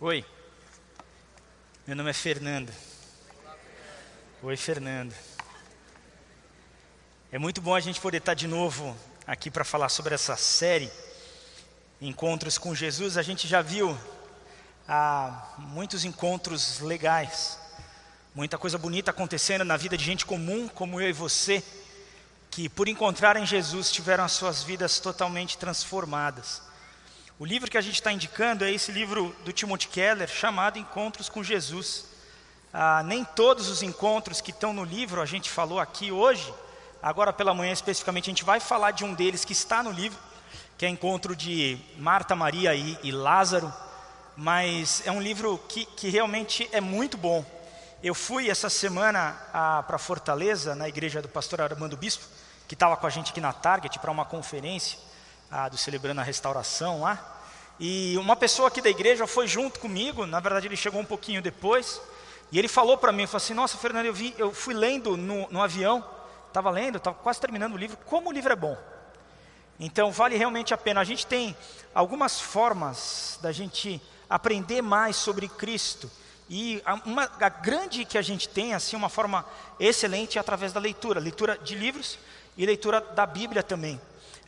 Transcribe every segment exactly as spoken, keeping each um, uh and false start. Oi, meu nome é Fernando. Oi, Fernando. É muito bom a gente poder estar de novo aqui para falar sobre essa série Encontros com Jesus. A gente já viu ah, muitos encontros legais, muita coisa bonita acontecendo na vida de gente comum como eu e você, que por encontrarem Jesus tiveram as suas vidas totalmente transformadas. O livro que a gente está indicando é esse livro do Timothy Keller, chamado Encontros com Jesus. Ah, nem todos os encontros que estão no livro a gente falou aqui hoje. Agora pela manhã especificamente a gente vai falar de um deles que está no livro, que é o encontro de Marta, Maria e, e Lázaro. Mas é um livro que, que realmente é muito bom. Eu fui essa semana para Fortaleza, na igreja do pastor Armando Bispo, que estava com a gente aqui na Target para uma conferência. Ah, do Celebrando a Restauração lá, e uma pessoa aqui da igreja foi junto comigo, na verdade ele chegou um pouquinho depois, e ele falou para mim, falou assim, nossa Fernando, eu, vi, eu fui lendo no, no avião, estava lendo, estava quase terminando o livro, como o livro é bom, então vale realmente a pena. A gente tem algumas formas da gente aprender mais sobre Cristo, e a, uma, a grande que a gente tem, assim, uma forma excelente é através da leitura, leitura de livros e leitura da Bíblia também.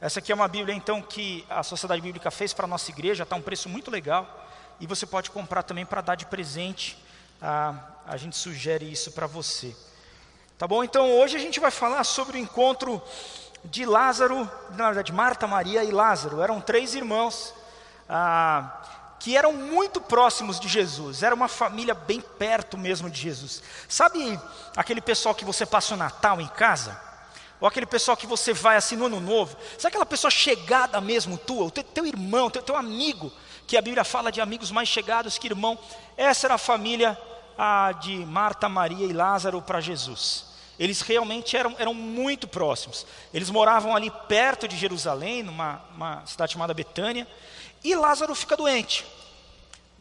Essa aqui é uma Bíblia, então, que a Sociedade Bíblica fez para a nossa igreja, está um preço muito legal, e você pode comprar também para dar de presente, ah, a gente sugere isso para você. Tá bom? Então, hoje a gente vai falar sobre o encontro de Lázaro, na verdade, Marta, Maria e Lázaro. Eram três irmãos ah, que eram muito próximos de Jesus, era uma família bem perto mesmo de Jesus. Sabe aquele pessoal que você passa o Natal em casa? Ou aquele pessoal que você vai assim no ano novo, sabe aquela pessoa chegada mesmo tua, o teu, teu irmão, teu, teu amigo, que a Bíblia fala de amigos mais chegados que irmão. Essa era a família a, de Marta, Maria e Lázaro para Jesus. Eles realmente eram, eram muito próximos. Eles moravam ali perto de Jerusalém, numa uma cidade chamada Betânia, e Lázaro fica doente.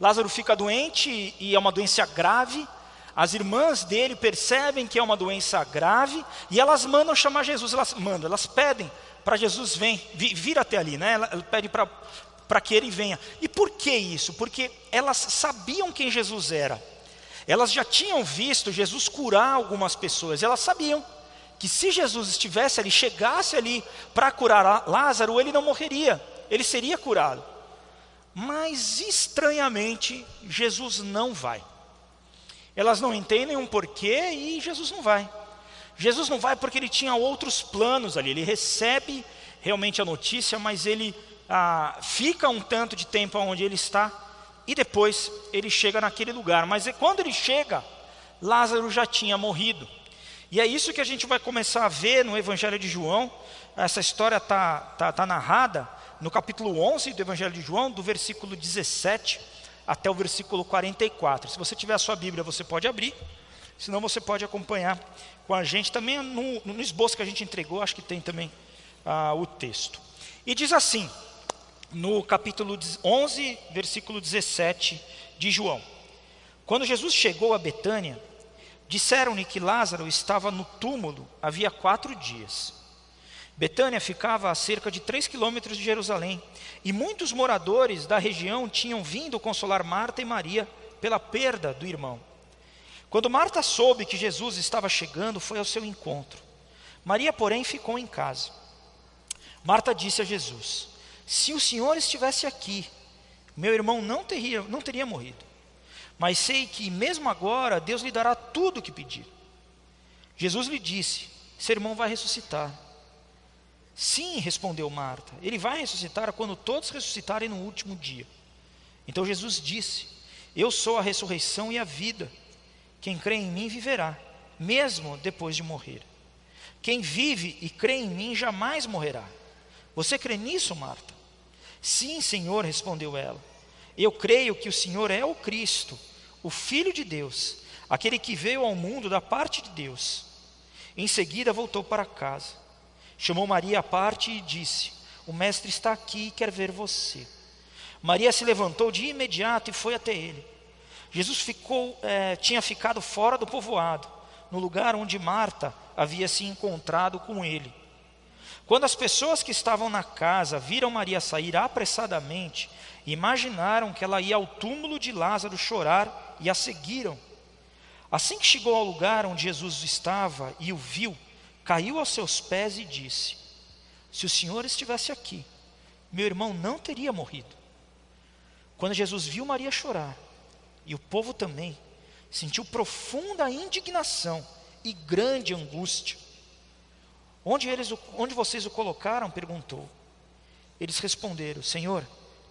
Lázaro fica doente e, e é uma doença grave. As irmãs dele percebem que é uma doença grave e elas mandam chamar Jesus, elas mandam, elas pedem para Jesus vem, vir até ali, né? Ela pede para que ele venha. E por que isso? Porque elas sabiam quem Jesus era. Elas já tinham visto Jesus curar algumas pessoas, elas sabiam que se Jesus estivesse ali, chegasse ali para curar Lázaro, ele não morreria, ele seria curado. Mas estranhamente, Jesus não vai. Elas não entendem um porquê e Jesus não vai. Jesus não vai porque ele tinha outros planos ali. Ele recebe realmente a notícia, mas ele ah, fica um tanto de tempo onde ele está e depois ele chega naquele lugar. Mas quando ele chega, Lázaro já tinha morrido. E é isso que a gente vai começar a ver no Evangelho de João. Essa história está tá, tá narrada no capítulo onze do Evangelho de João, do versículo dezessete até o versículo quarenta e quatro. Se você tiver a sua Bíblia, você pode abrir. Senão você pode acompanhar com a gente. Também no, no esboço que a gente entregou, acho que tem também ah, o texto. E diz assim, no capítulo onze, versículo dezessete de João. Quando Jesus chegou a Betânia, disseram-lhe que Lázaro estava no túmulo havia quatro dias. Betânia ficava a cerca de três quilômetros de Jerusalém, e muitos moradores da região tinham vindo consolar Marta e Maria pela perda do irmão. Quando Marta soube que Jesus estava chegando, foi ao seu encontro. Maria, porém, ficou em casa. Marta disse a Jesus: se o Senhor estivesse aqui, meu irmão não teria, não teria morrido. Mas sei que mesmo agora Deus lhe dará tudo o que pedir. Jesus lhe disse: seu irmão vai ressuscitar. Sim, respondeu Marta, ele vai ressuscitar quando todos ressuscitarem no último dia. Então Jesus disse: eu sou a ressurreição e a vida. Quem crê em mim viverá, mesmo depois de morrer. Quem vive e crê em mim jamais morrerá. Você crê nisso, Marta? Sim, Senhor, respondeu ela. Eu creio que o Senhor é o Cristo, o Filho de Deus, aquele que veio ao mundo da parte de Deus. Em seguida voltou para casa. Chamou Maria à parte e disse: o mestre está aqui e quer ver você. Maria se levantou de imediato e foi até ele. Jesus ficou, eh, tinha ficado fora do povoado, no lugar onde Marta havia se encontrado com ele. Quando as pessoas que estavam na casa viram Maria sair apressadamente, imaginaram que ela ia ao túmulo de Lázaro chorar e a seguiram. Assim que chegou ao lugar onde Jesus estava e o viu, caiu aos seus pés e disse: se o Senhor estivesse aqui, meu irmão não teria morrido. Quando Jesus viu Maria chorar, e o povo também, sentiu profunda indignação e grande angústia. Onde, eles, onde vocês o colocaram? Perguntou. Eles responderam: Senhor,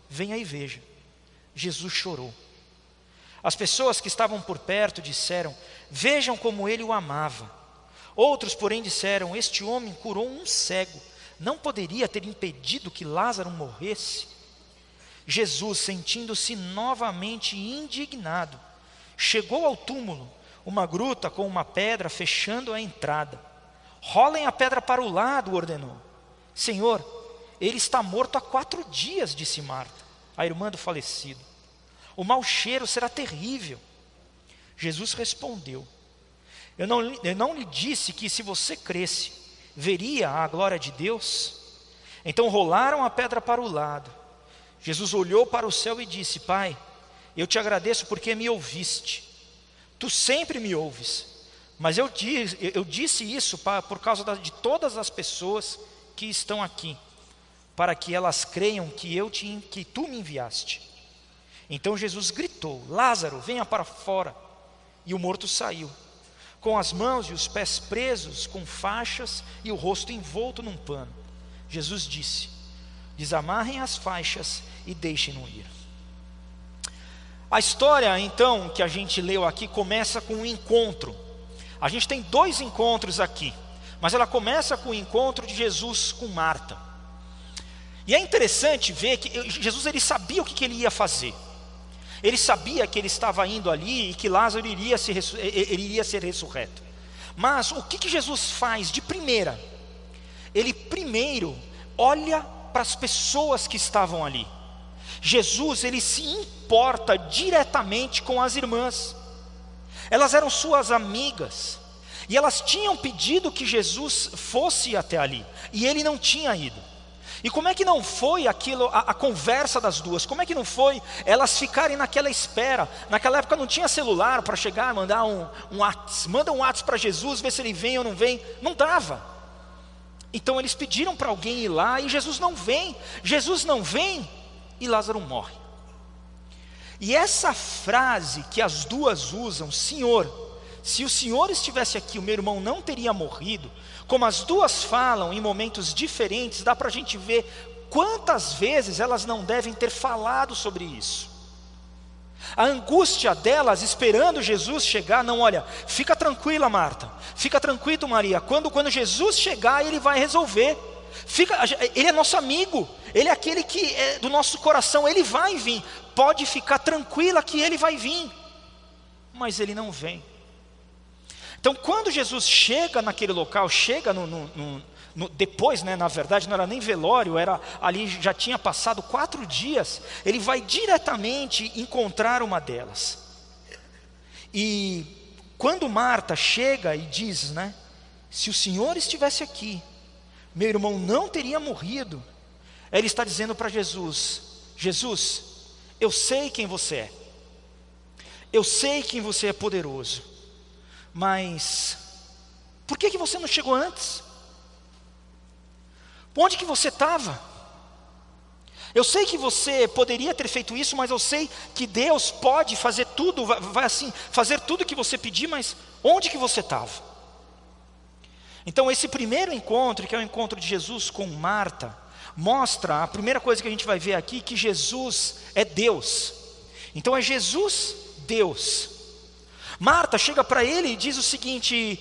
venha e veja. Jesus chorou. As pessoas que estavam por perto disseram: vejam como ele o amava. Outros, porém, disseram: este homem curou um cego. Não poderia ter impedido que Lázaro morresse? Jesus, sentindo-se novamente indignado, chegou ao túmulo, uma gruta com uma pedra fechando a entrada. Rolem a pedra para o lado, ordenou. Senhor, ele está morto há quatro dias, disse Marta, a irmã do falecido. O mau cheiro será terrível. Jesus respondeu: Eu não, eu não lhe disse que se você cresse, veria a glória de Deus? Então rolaram a pedra para o lado. Jesus olhou para o céu e disse: Pai, eu te agradeço porque me ouviste. Tu sempre me ouves, mas eu, diz, eu disse isso para, por causa da, de todas as pessoas que estão aqui, para que elas creiam que, eu te, que tu me enviaste. Então Jesus gritou: Lázaro, venha para fora. E o morto saiu, com as mãos e os pés presos com faixas e o rosto envolto num pano. Jesus disse: desamarrem as faixas e deixem-no ir. A história, então, que a gente leu aqui começa com um encontro. A gente tem dois encontros aqui, mas ela começa com o encontro de Jesus com Marta. E é interessante ver que Jesus ele sabia o que, que ele ia fazer. Ele sabia que ele estava indo ali e que Lázaro iria, se, ele iria ser ressurreto. Mas o que, que Jesus faz de primeira? Ele primeiro olha para as pessoas que estavam ali. Jesus, ele se importa diretamente com as irmãs. Elas eram suas amigas, e elas tinham pedido que Jesus fosse até ali, e ele não tinha ido. E como é que não foi aquilo, a, a conversa das duas? Como é que não foi elas ficarem naquela espera? Naquela época não tinha celular para chegar e mandar um, um Whats. Manda um Whats para Jesus, ver se ele vem ou não vem. Não dava. Então eles pediram para alguém ir lá, e Jesus não vem. Jesus não vem e Lázaro morre. E essa frase que as duas usam, Senhor, se o Senhor estivesse aqui, o meu irmão não teria morrido, como as duas falam em momentos diferentes, dá para a gente ver quantas vezes elas não devem ter falado sobre isso. A angústia delas esperando Jesus chegar. Não, olha, fica tranquila, Marta, fica tranquila, Maria, quando, quando Jesus chegar ele vai resolver. Fica, ele é nosso amigo, ele é aquele que é do nosso coração, ele vai vir, pode ficar tranquila que ele vai vir. Mas ele não vem. Então quando Jesus chega naquele local, chega no, no, no, no, depois, né, na verdade não era nem velório, era ali, já tinha passado quatro dias, ele vai diretamente encontrar uma delas. E quando Marta chega e diz, né, se o Senhor estivesse aqui, meu irmão não teria morrido. Ele está dizendo para Jesus: Jesus, eu sei quem você é. Eu sei quem você é poderoso. Mas por que, que você não chegou antes? Onde que você estava? Eu sei que você poderia ter feito isso, mas eu sei que Deus pode fazer tudo, vai, vai assim, fazer tudo que você pedir, mas onde que você estava? Então esse primeiro encontro, que é o encontro de Jesus com Marta, mostra, a primeira coisa que a gente vai ver aqui, que Jesus é Deus. Então é Jesus, Deus. Marta chega para ele e diz o seguinte: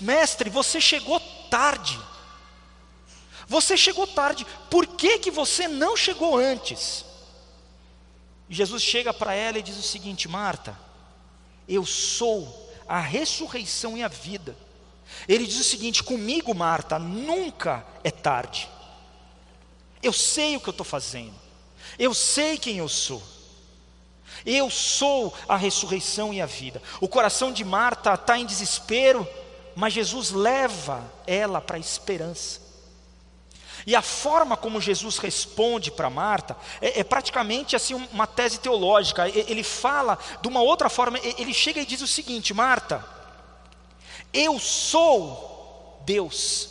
mestre, você chegou tarde. Você chegou tarde, por que que você não chegou antes? Jesus chega para ela e diz o seguinte: Marta, eu sou a ressurreição e a vida. Ele diz o seguinte: comigo, Marta, nunca é tarde. Eu sei o que eu estou fazendo. Eu sei quem eu sou. Eu sou a ressurreição e a vida. O coração de Marta está em desespero, mas Jesus leva ela para a esperança. E a forma como Jesus responde para Marta é, é praticamente assim uma tese teológica. Ele fala de uma outra forma, ele chega e diz o seguinte: Marta, eu sou Deus.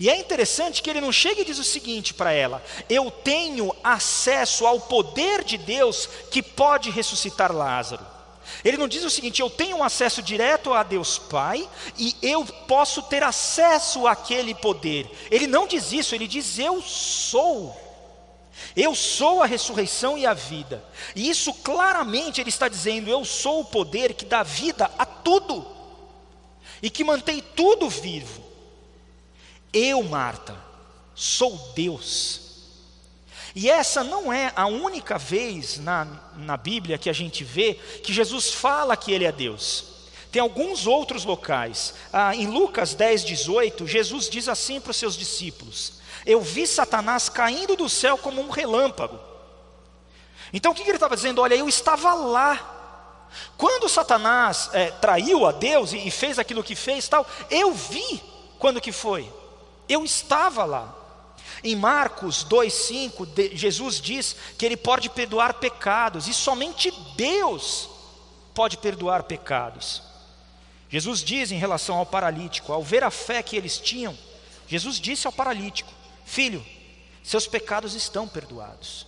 E é interessante que ele não chega e diz o seguinte para ela: eu tenho acesso ao poder de Deus que pode ressuscitar Lázaro. Ele não diz o seguinte: eu tenho um acesso direto a Deus Pai e eu posso ter acesso àquele poder. Ele não diz isso, ele diz: eu sou. Eu sou a ressurreição e a vida. E isso claramente ele está dizendo: eu sou o poder que dá vida a tudo e que mantém tudo vivo. Eu, Marta, sou Deus. E essa não é a única vez na, na Bíblia que a gente vê que Jesus fala que Ele é Deus. Tem alguns outros locais. Ah, em Lucas dez, dezoito, Jesus diz assim para os seus discípulos: eu vi Satanás caindo do céu como um relâmpago. Então o que, que ele estava dizendo? Olha, eu estava lá. Quando Satanás é, traiu a Deus e, e fez aquilo que fez, tal, eu vi quando que foi. Eu estava lá. Em Marcos dois, cinco, Jesus diz que Ele pode perdoar pecados, e somente Deus pode perdoar pecados. Jesus diz em relação ao paralítico, ao ver a fé que eles tinham, Jesus disse ao paralítico: filho, seus pecados estão perdoados.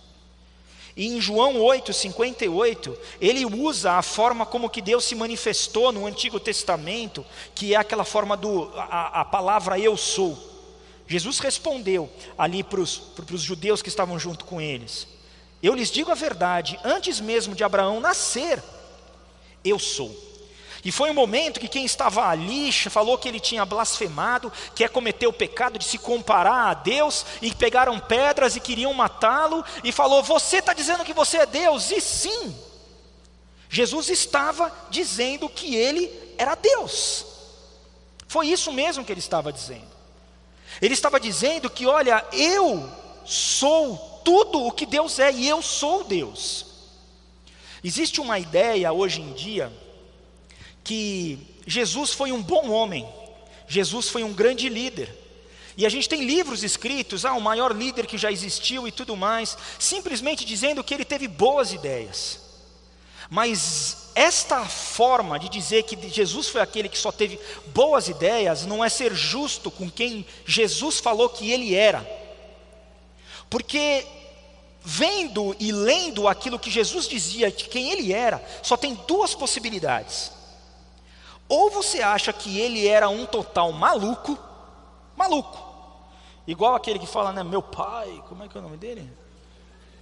E em João oito, cinquenta e oito, ele usa a forma como que Deus se manifestou no Antigo Testamento, que é aquela forma do, a, a palavra eu sou. Jesus respondeu ali para os judeus que estavam junto com eles: eu lhes digo a verdade, antes mesmo de Abraão nascer, eu sou. E foi um momento que quem estava ali falou que ele tinha blasfemado, que é cometer o pecado de se comparar a Deus, e pegaram pedras e queriam matá-lo, e falou: você está dizendo que você é Deus? E sim, Jesus estava dizendo que ele era Deus. Foi isso mesmo que ele estava dizendo. Ele estava dizendo que, olha, eu sou tudo o que Deus é, e eu sou Deus. Existe uma ideia hoje em dia que Jesus foi um bom homem, Jesus foi um grande líder, e a gente tem livros escritos, ah, o maior líder que já existiu e tudo mais, simplesmente dizendo que ele teve boas ideias. Mas esta forma de dizer que Jesus foi aquele que só teve boas ideias não é ser justo com quem Jesus falou que ele era. Porque vendo e lendo aquilo que Jesus dizia de quem ele era, só tem duas possibilidades. Ou você acha que ele era um total maluco, maluco, igual aquele que fala, né, meu pai, como é que é o nome dele?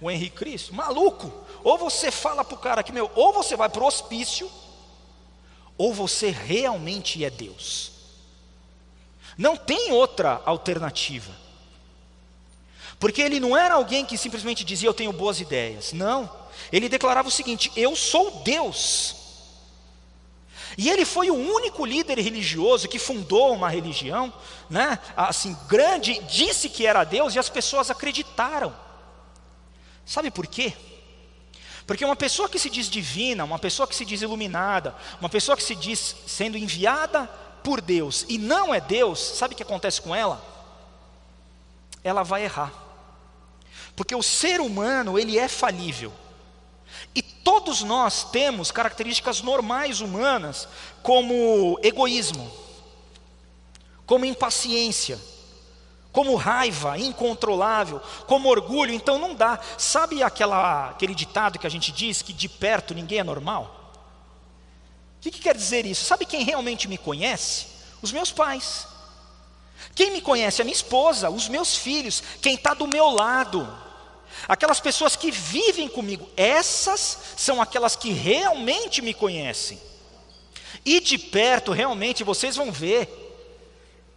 O Henrique Cristo, maluco. Ou você fala para o cara que, meu, ou você vai para o hospício, ou você realmente é Deus. Não tem outra alternativa. Porque ele não era alguém que simplesmente dizia, eu tenho boas ideias. Não, ele declarava o seguinte: eu sou Deus. E ele foi o único líder religioso que fundou uma religião, né, assim, grande, disse que era Deus e as pessoas acreditaram. Sabe por quê? Porque uma pessoa que se diz divina, uma pessoa que se diz iluminada, uma pessoa que se diz sendo enviada por Deus e não é Deus, sabe o que acontece com ela? Ela vai errar. Porque o ser humano, ele é falível. E todos nós temos características normais humanas, como egoísmo, como impaciência, como raiva incontrolável, como orgulho. Então não dá. Sabe aquela, aquele ditado que a gente diz que de perto ninguém é normal? O que, que quer dizer isso? Sabe quem realmente me conhece? Os meus pais. Quem me conhece? A minha esposa, os meus filhos, quem está do meu lado. Aquelas pessoas que vivem comigo, essas são aquelas que realmente me conhecem. E de perto, realmente, vocês vão ver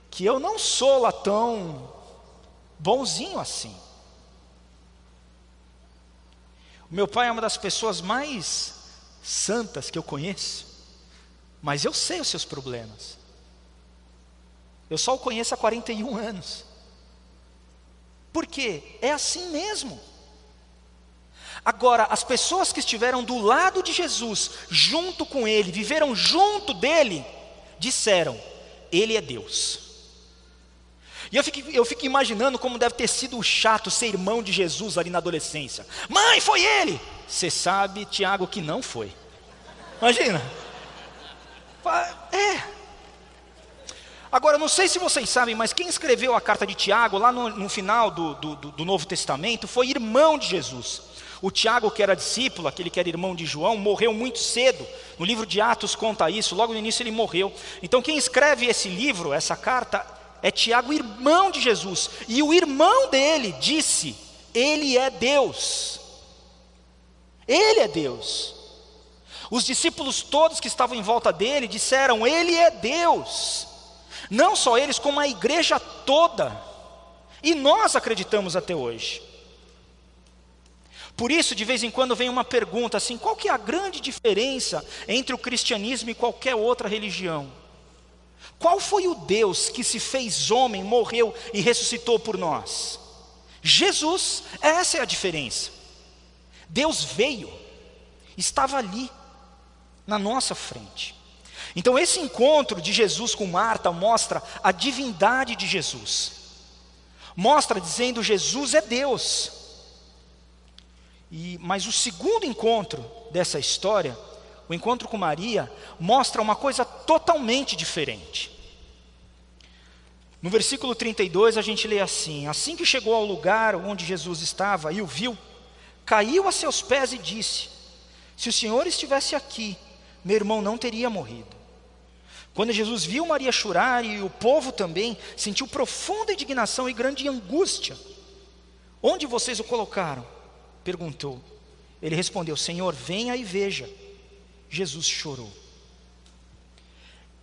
que eu não sou lá tão bonzinho assim. O meu pai é uma das pessoas mais santas que eu conheço, mas eu sei os seus problemas. Eu só o conheço há quarenta e um anos. Por quê? É assim mesmo. Agora, as pessoas que estiveram do lado de Jesus, junto com Ele, viveram junto dEle, disseram: Ele é Deus. E eu fico, eu fico imaginando como deve ter sido chato ser irmão de Jesus ali na adolescência. Mãe, foi ele! Você sabe, Tiago, que não foi. Imagina. É. Agora, não sei se vocês sabem, mas quem escreveu a carta de Tiago, lá no, no final do, do, do Novo Testamento, foi irmão de Jesus. O Tiago, que era discípulo, aquele que era irmão de João, morreu muito cedo. No livro de Atos conta isso, logo no início ele morreu. Então quem escreve esse livro, essa carta, é Tiago, irmão de Jesus. E o irmão dele disse, ele é Deus. Ele é Deus. Os discípulos todos que estavam em volta dele disseram, ele é Deus. Não só eles, como a igreja toda. E nós acreditamos até hoje. Por isso, de vez em quando vem uma pergunta assim, qual que é a grande diferença entre o cristianismo e qualquer outra religião? Qual foi o Deus que se fez homem, morreu e ressuscitou por nós? Jesus, essa é a diferença. Deus veio, estava ali, na nossa frente. Então esse encontro de Jesus com Marta mostra a divindade de Jesus. Mostra dizendo, Jesus é Deus. E, mas o segundo encontro dessa história, o encontro com Maria, mostra uma coisa totalmente diferente. No versículo trinta e dois a gente lê assim, assim que chegou ao lugar onde Jesus estava e o viu, caiu a seus pés e disse, se o Senhor estivesse aqui, meu irmão não teria morrido. Quando Jesus viu Maria chorar e o povo também, sentiu profunda indignação e grande angústia. Onde vocês o colocaram? Perguntou. Ele respondeu, Senhor, venha e veja. Jesus chorou.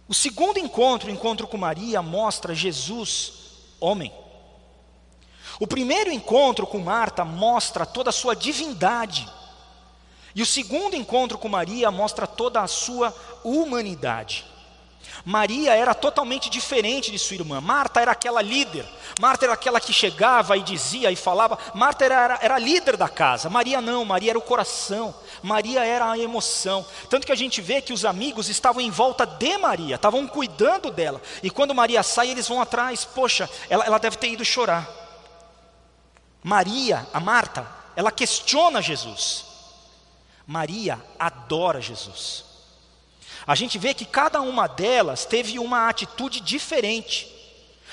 O segundo encontro, o encontro com Maria, mostra Jesus, homem. O primeiro encontro com Marta mostra toda a sua divindade. E o segundo encontro com Maria mostra toda a sua humanidade. Maria era totalmente diferente de sua irmã. Marta era aquela líder. Marta era aquela que chegava e dizia e falava. Marta era, era a líder da casa. Maria não, Maria era o coração. Maria era a emoção. Tanto que a gente vê que os amigos estavam em volta de Maria, estavam cuidando dela. E quando Maria sai, eles vão atrás. Poxa, ela, ela deve ter ido chorar. Maria, a Marta, ela questiona Jesus. Maria adora Jesus. A gente vê que cada uma delas teve uma atitude diferente.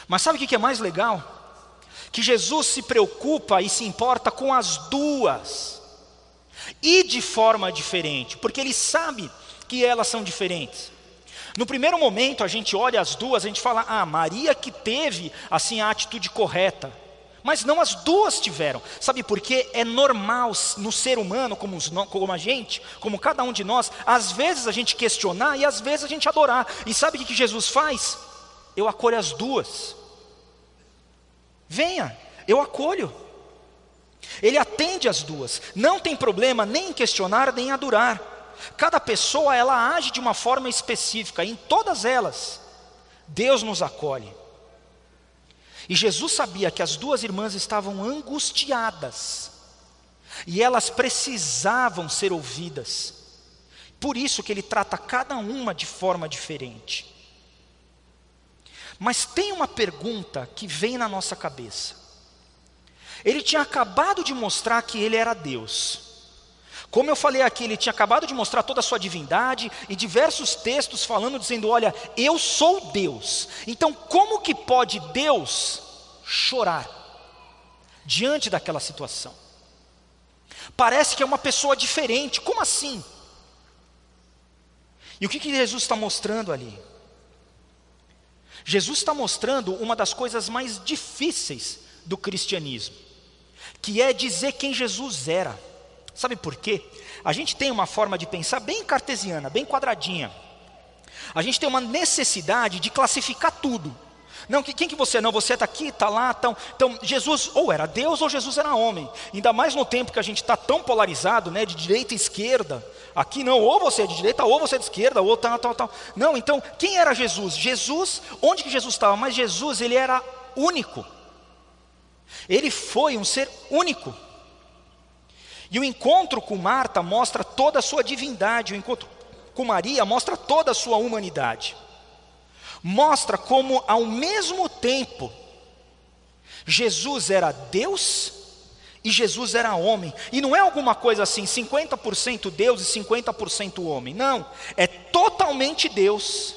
Mas sabe o que é mais legal? Que Jesus se preocupa e se importa com as duas. E de forma diferente, porque ele sabe que elas são diferentes. No primeiro momento a gente olha as duas, a gente fala, ah, Maria que teve assim, a atitude correta. Mas não as duas tiveram. Sabe por quê? É normal no ser humano, como, os, como a gente, como cada um de nós, às vezes a gente questionar e às vezes a gente adorar. E sabe o que Jesus faz? Eu acolho as duas. Venha, eu acolho. Ele atende as duas. Não tem problema nem em questionar, nem em adorar. Cada pessoa, ela age de uma forma específica. Em todas elas, Deus nos acolhe. E Jesus sabia que as duas irmãs estavam angustiadas. E elas precisavam ser ouvidas. Por isso que ele trata cada uma de forma diferente. Mas tem uma pergunta que vem na nossa cabeça. Ele tinha acabado de mostrar que ele era Deus. Como eu falei aqui, ele tinha acabado de mostrar toda a sua divindade e diversos textos falando, dizendo, olha, eu sou Deus. Então como que pode Deus chorar diante daquela situação? Parece que é uma pessoa diferente, como assim? E o que que Jesus está mostrando ali? Jesus está mostrando uma das coisas mais difíceis do cristianismo, que é dizer quem Jesus era. Sabe por quê? A gente tem uma forma de pensar bem cartesiana, bem quadradinha. A gente tem uma necessidade de classificar tudo. Não, quem que você é? Não, você está aqui, está lá. Tão, então, Jesus ou era Deus ou Jesus era homem. Ainda mais no tempo que a gente está tão polarizado, né, de direita e esquerda. Aqui não, ou você é de direita, ou você é de esquerda, ou tal, tal, tal. Não, então, quem era Jesus? Jesus, onde que Jesus estava? Mas Jesus, ele era único. Ele foi um ser único. E o encontro com Marta mostra toda a sua divindade, o encontro com Maria mostra toda a sua humanidade. Mostra como ao mesmo tempo Jesus era Deus e Jesus era homem. E não é alguma coisa assim, cinquenta por cento Deus e cinquenta por cento homem. Não, é totalmente Deus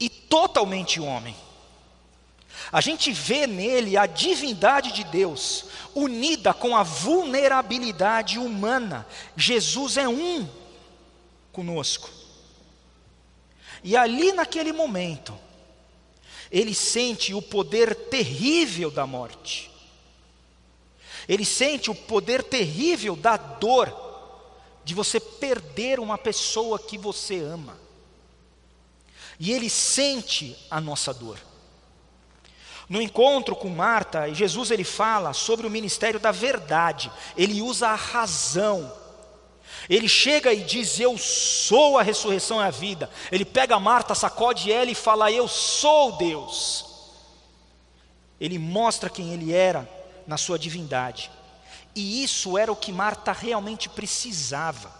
e totalmente homem. A gente vê nele a divindade de Deus unida com a vulnerabilidade humana. Jesus é um conosco. E ali naquele momento, ele sente o poder terrível da morte. Ele sente o poder terrível da dor de você perder uma pessoa que você ama. E ele sente a nossa dor. No encontro com Marta, Jesus ele fala sobre o ministério da verdade. Ele usa a razão. Ele chega e diz: eu sou a ressurreição e a vida. Ele pega Marta, sacode ela e fala: eu sou Deus. Ele mostra quem ele era na sua divindade. E isso era o que Marta realmente precisava.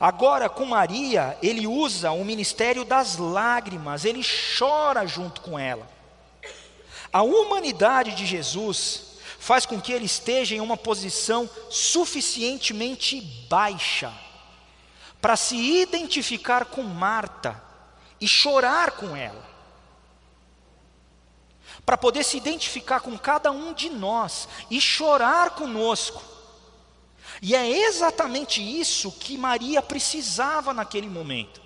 Agora com Maria, ele usa o ministério das lágrimas. Ele chora junto com ela. A humanidade de Jesus faz com que ele esteja em uma posição suficientemente baixa para se identificar com Marta e chorar com ela. Para poder se identificar com cada um de nós e chorar conosco. E é exatamente isso que Maria precisava naquele momento.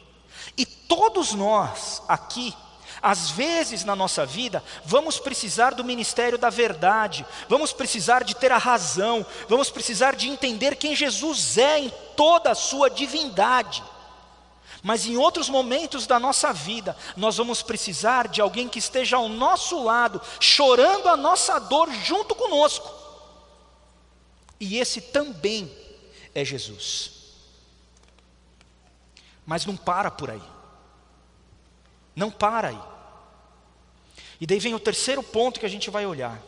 E todos nós aqui, às vezes na nossa vida, vamos precisar do ministério da verdade, vamos precisar de ter a razão, vamos precisar de entender quem Jesus é em toda a sua divindade. Mas em outros momentos da nossa vida, nós vamos precisar de alguém que esteja ao nosso lado, chorando a nossa dor junto conosco. E esse também é Jesus. Mas não para por aí. Não para aí. E daí vem o terceiro ponto que a gente vai olhar,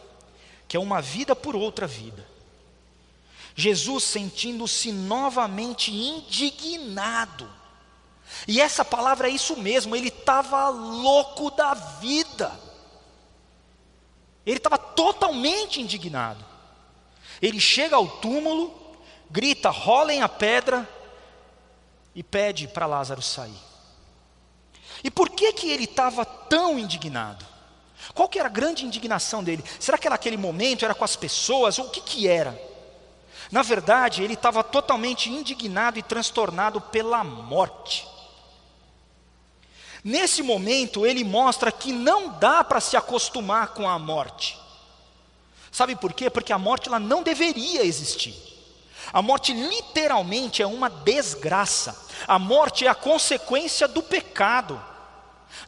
que é uma vida por outra vida. Jesus sentindo-se novamente indignado. E essa palavra é isso mesmo, ele estava louco da vida. Ele estava totalmente indignado. Ele chega ao túmulo, grita: rolem a pedra, e pede para Lázaro sair. E por que que ele estava tão indignado? Qual que era a grande indignação dele? Será que era aquele momento, era com as pessoas, ou o que que era? Na verdade, ele estava totalmente indignado e transtornado pela morte. Nesse momento, ele mostra que não dá para se acostumar com a morte. Sabe por quê? Porque a morte ela não deveria existir. A morte literalmente é uma desgraça. A morte é a consequência do pecado.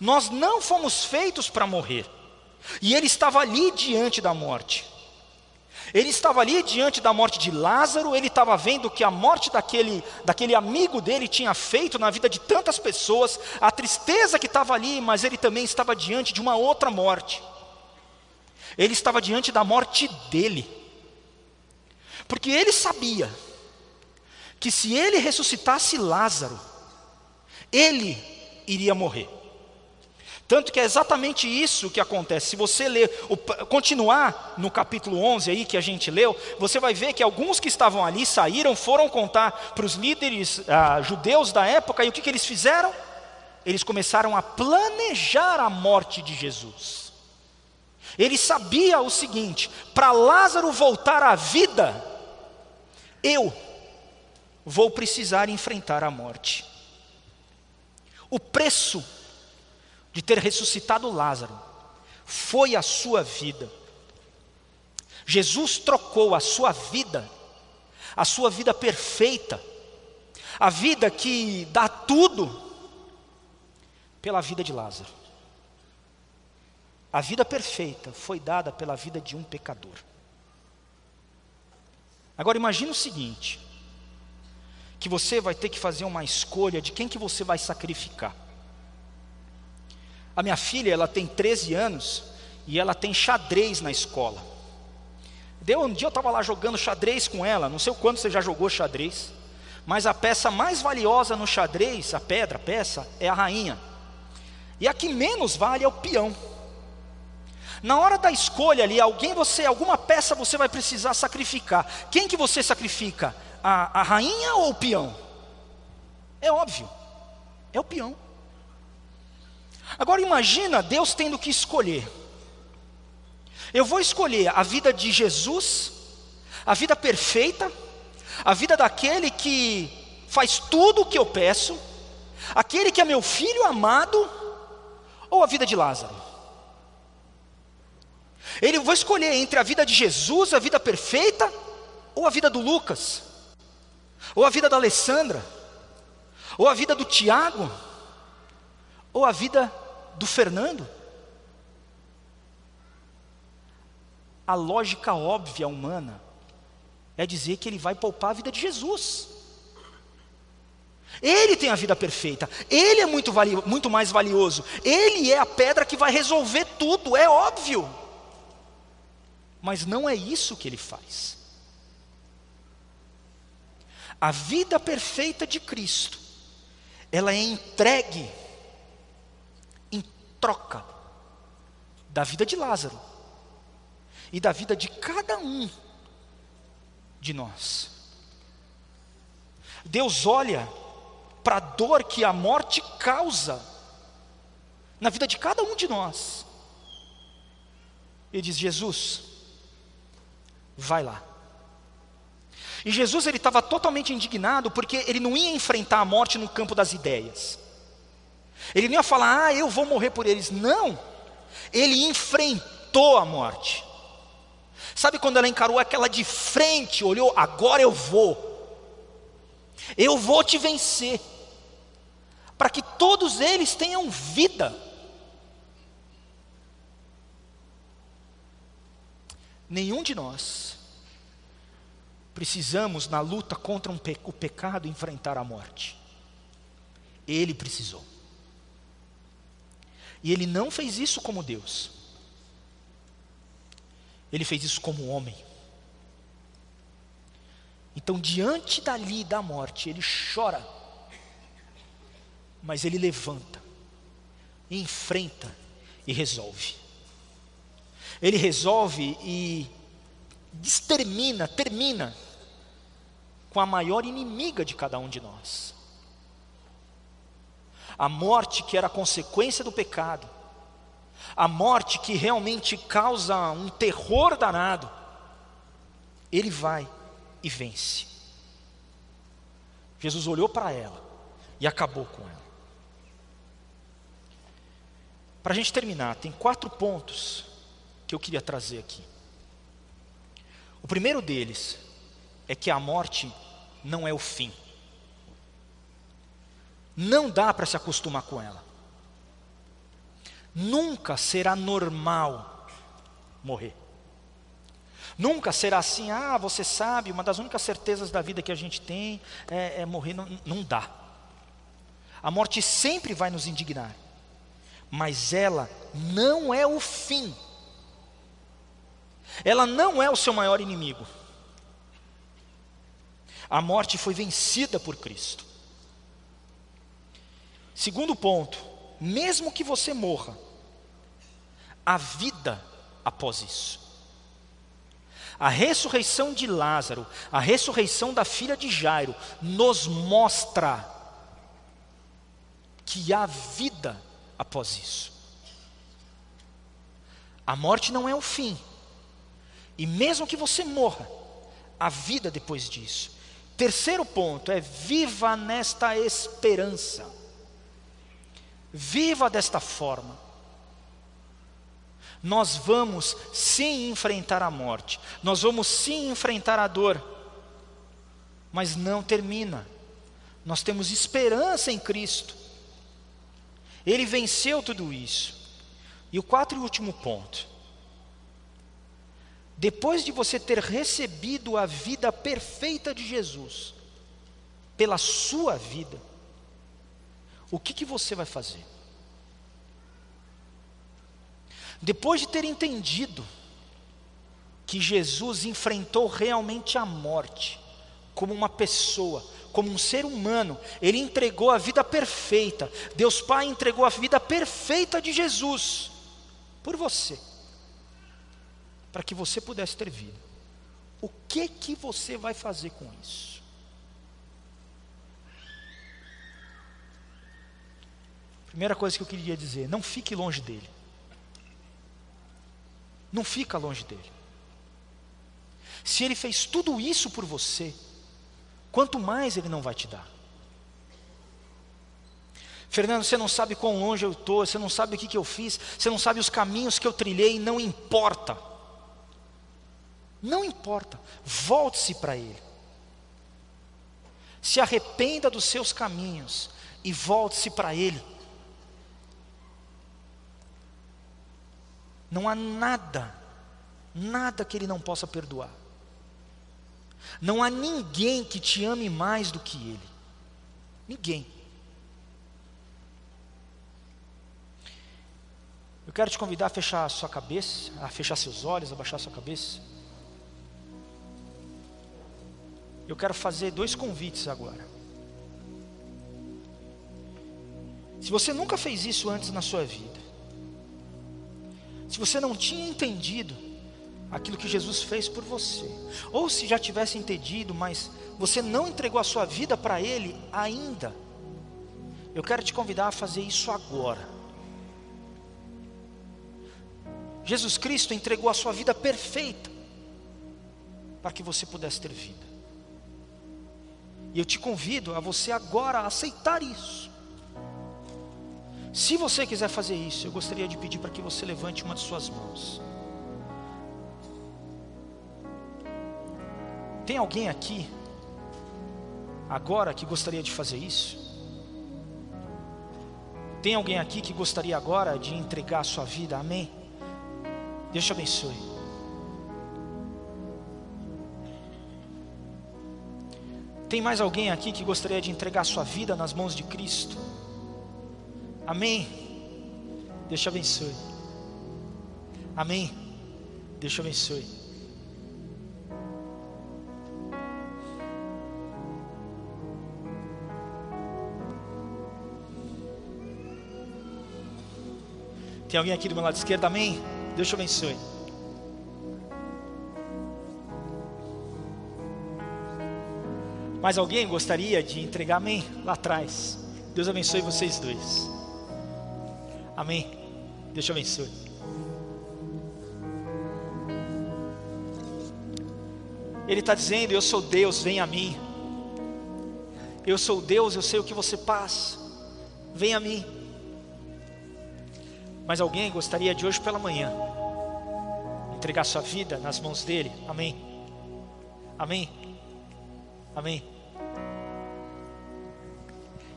Nós não fomos feitos para morrer. E ele estava ali diante da morte. Ele estava ali diante da morte de Lázaro. Ele estava vendo que a morte daquele, daquele amigo dele tinha feito na vida de tantas pessoas. A tristeza que estava ali, mas ele também estava diante de uma outra morte. Ele estava diante da morte dele. Porque ele sabia que se ele ressuscitasse Lázaro, ele iria morrer. Tanto que é exatamente isso que acontece. Se você ler, continuar no capítulo onze aí que a gente leu, você vai ver que alguns que estavam ali saíram, foram contar para os líderes ah, judeus da época, e o que, que eles fizeram? Eles começaram a planejar a morte de Jesus. Ele sabia o seguinte: para Lázaro voltar à vida, eu vou precisar enfrentar a morte. O preço de ter ressuscitado Lázaro foi a sua vida. Jesus trocou a sua vida, a sua vida perfeita, a vida que dá tudo, pela vida de Lázaro. A vida perfeita foi dada pela vida de um pecador. Agora imagina o seguinte, que você vai ter que fazer uma escolha de quem que você vai sacrificar. A minha filha, ela tem treze anos e ela tem xadrez na escola. Deu um dia eu estava lá jogando xadrez com ela, não sei o quanto você já jogou xadrez, mas a peça mais valiosa no xadrez, a pedra, a peça, é a rainha. E a que menos vale é o peão. Na hora da escolha ali, alguém você, alguma peça você vai precisar sacrificar. Quem que você sacrifica? A, a rainha ou o peão? É óbvio, é o peão. Agora imagina Deus tendo que escolher. Eu vou escolher a vida de Jesus, a vida perfeita, a vida daquele que faz tudo o que eu peço, aquele que é meu filho amado, ou a vida de Lázaro? Ele vai escolher entre a vida de Jesus, a vida perfeita, ou a vida do Lucas, ou a vida da Alessandra, ou a vida do Tiago, ou a vida do Fernando? A lógica óbvia humana é dizer que ele vai poupar a vida de Jesus. Ele tem a vida perfeita, ele é muito, valio, muito mais valioso, ele é a pedra que vai resolver tudo, é óbvio. Mas não é isso que ele faz. A vida perfeita de Cristo, ela é entregue em troca da vida de Lázaro e da vida de cada um de nós. Deus olha para a dor que a morte causa na vida de cada um de nós. Ele diz: Jesus, vai lá. E Jesus, ele estava totalmente indignado, porque ele não ia enfrentar a morte no campo das ideias. Ele não ia falar: ah, eu vou morrer por eles. Não, ele enfrentou a morte. Sabe quando ela encarou aquela de frente, olhou: agora eu vou. Eu vou te vencer, para que todos eles tenham vida. Nenhum de nós precisamos, na luta contra um pe- o pecado, enfrentar a morte. Ele precisou. E ele não fez isso como Deus. Ele fez isso como homem. Então, diante dali da morte, ele chora, mas ele levanta, enfrenta e resolve. Ele resolve e extermina, termina com a maior inimiga de cada um de nós. A morte que era consequência do pecado, a morte que realmente causa um terror danado, ele vai e vence. Jesus olhou para ela e acabou com ela. Para a gente terminar, tem quatro pontos que eu queria trazer aqui. O primeiro deles é que a morte não é o fim. Não dá para se acostumar com ela. Nunca será normal morrer. Nunca será assim: ah, você sabe, uma das únicas certezas da vida que a gente tem é, é morrer. Não, não dá. A morte sempre vai nos indignar, mas ela não é o fim. Ela não é o seu maior inimigo. A morte foi vencida por Cristo. Segundo ponto: mesmo que você morra, há vida após isso. A ressurreição de Lázaro, a ressurreição da filha de Jairo, nos mostra que há vida após isso. A morte não é o fim. E mesmo que você morra, há vida depois disso. Terceiro ponto é: viva nesta esperança. Viva desta forma. Nós vamos sim enfrentar a morte, nós vamos sim enfrentar a dor, mas não termina. Nós temos esperança em Cristo. Ele venceu tudo isso. E o quarto e último ponto: depois de você ter recebido a vida perfeita de Jesus pela sua vida, o que que você vai fazer? Depois de ter entendido que Jesus enfrentou realmente a morte, como uma pessoa, como um ser humano, ele entregou a vida perfeita. Deus Pai entregou a vida perfeita de Jesus por você. para que você pudesse ter vida. O que que você vai fazer com isso? Primeira coisa que eu queria dizer, não fique longe dele. Não fica longe dele. Se ele fez tudo isso por você, quanto mais ele não vai te dar? Fernando, você não sabe quão longe eu estou, você não sabe o que, que eu fiz, você não sabe os caminhos que eu trilhei, não importa. Não importa, volte-se para ele. Se arrependa dos seus caminhos e volte-se para ele. Não há nada, nada que ele não possa perdoar. Não há ninguém que te ame mais do que ele. Ninguém. Eu quero te convidar a fechar a sua cabeça, a fechar seus olhos, a baixar a sua cabeça. Eu quero fazer dois convites agora. Se você nunca fez isso antes na sua vida, se você não tinha entendido aquilo que Jesus fez por você, ou se já tivesse entendido, mas você não entregou a sua vida para ele ainda, eu quero te convidar a fazer isso agora. Jesus Cristo entregou a sua vida perfeita para que você pudesse ter vida. E eu te convido a você agora aceitar isso. Se você quiser fazer isso, eu gostaria de pedir para que você levante uma de suas mãos. Tem alguém aqui agora que gostaria de fazer isso? Tem alguém aqui que gostaria agora de entregar a sua vida? Amém? Deus te abençoe. Tem mais alguém aqui que gostaria de entregar sua vida nas mãos de Cristo? Amém? Deus te abençoe. Amém? Deus te abençoe. Tem alguém aqui do meu lado esquerdo? Amém? Deus te abençoe. Mais alguém gostaria de entregar? Amém? Lá atrás. Deus abençoe vocês dois. Amém? Deus te abençoe. Ele está dizendo: eu sou Deus, vem a mim. Eu sou Deus, eu sei o que você passa. Vem a mim. Mas alguém gostaria de hoje pela manhã entregar sua vida nas mãos dele? Amém? Amém? Amém?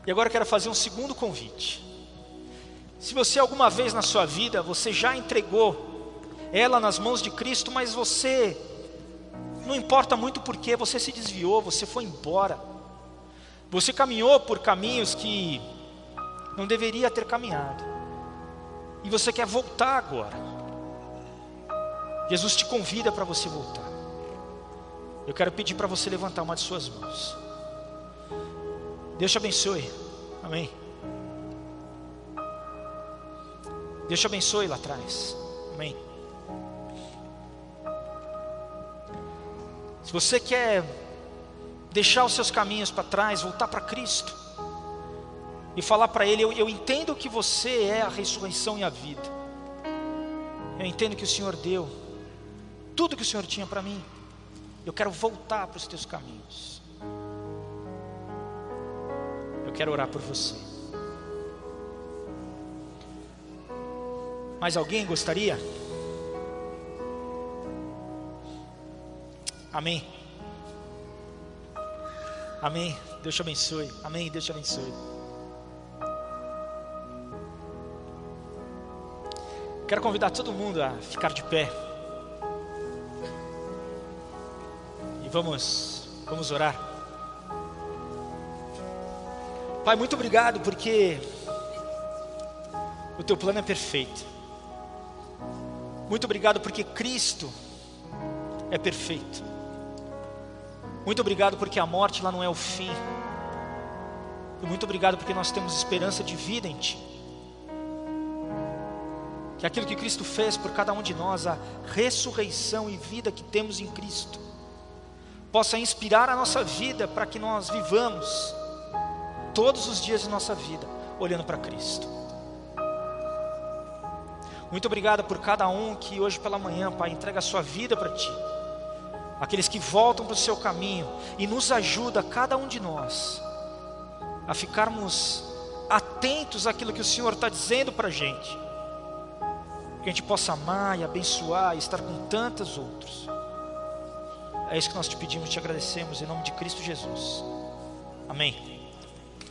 E agora eu quero fazer um segundo convite. Se você alguma vez na sua vida, você já entregou ela nas mãos de Cristo, mas você, não importa muito porquê, você se desviou, você foi embora. Você caminhou por caminhos que não deveria ter caminhado. E você quer voltar agora. Jesus te convida para você voltar. Eu quero pedir para você levantar uma de suas mãos. Deus te abençoe. Amém. Deus te abençoe lá atrás. Amém. Se você quer deixar os seus caminhos para trás, voltar para Cristo e falar para ele: eu, eu entendo que você é a ressurreição e a vida. Eu entendo que o Senhor deu tudo que o Senhor tinha para mim. Eu quero voltar para os teus caminhos. Eu quero orar por você. Mais alguém gostaria? Amém. Amém. Deus te abençoe. Amém. Deus te abençoe. Quero convidar todo mundo a ficar de pé. E vamos, vamos orar. Pai, muito obrigado porque o teu plano é perfeito. Muito obrigado porque Cristo é perfeito. Muito obrigado porque a morte lá não é o fim. E muito obrigado porque nós temos esperança de vida em Ti. que aquilo que Cristo fez por cada um de nós, a ressurreição e vida que temos em Cristo, possa inspirar a nossa vida para que nós vivamos todos os dias de nossa vida olhando para Cristo. Muito obrigado por cada um que hoje pela manhã, Pai, entrega a sua vida para Ti. Aqueles que voltam para o Seu caminho, e nos ajuda, cada um de nós, a ficarmos atentos àquilo que o Senhor está dizendo para a gente. Que a gente possa amar e abençoar e estar com tantos outros. É isso que nós Te pedimos, Te agradecemos, em nome de Cristo Jesus. Amém.